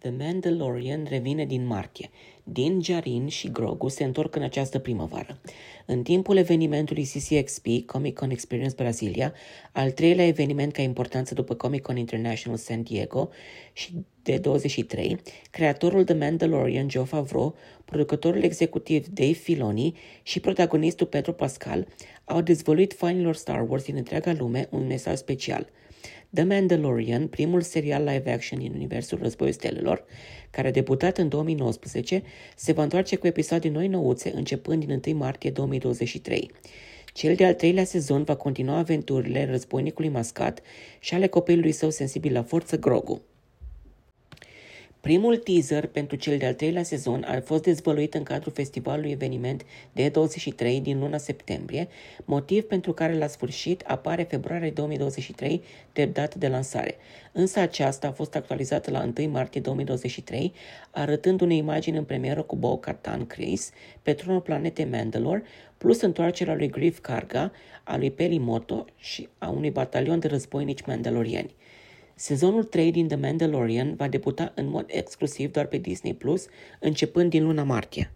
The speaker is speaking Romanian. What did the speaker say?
The Mandalorian revine din martie. Din Jarin și Grogu se întorc în această primăvară. În timpul evenimentului CCXP, Comic Con Experience Brazilia, al treilea eveniment ca importanță după Comic Con International San Diego și D23, creatorul The Mandalorian, Joe Favreau, producătorul executiv Dave Filoni și protagonistul Pedro Pascal au dezvăluit fanilor Star Wars din întreaga lume un mesaj special. The Mandalorian, primul serial live-action din universul Războiul Stelelor, care a debutat în 2019, se va întoarce cu episoade noi nouțe începând din 1 martie 2023. Cel de-al treilea sezon va continua aventurile războinicului mascat și ale copilului său sensibil la forță, Grogu. Primul teaser pentru cel de-al treilea sezon a fost dezvăluit în cadrul festivalului eveniment D23 din luna septembrie, motiv pentru care la sfârșit apare februarie 2023 drept dată de lansare. Însă aceasta a fost actualizată la 1 martie 2023, arătând unei imagini în premieră cu Bo-Katan Kryze, pe tronul planetei Mandalore, plus întoarcerea lui Greef Karga, a lui Peli Motto și a unui batalion de războinici mandalorieni. Sezonul 3 din The Mandalorian va debuta în mod exclusiv doar pe Disney+, începând din luna martie.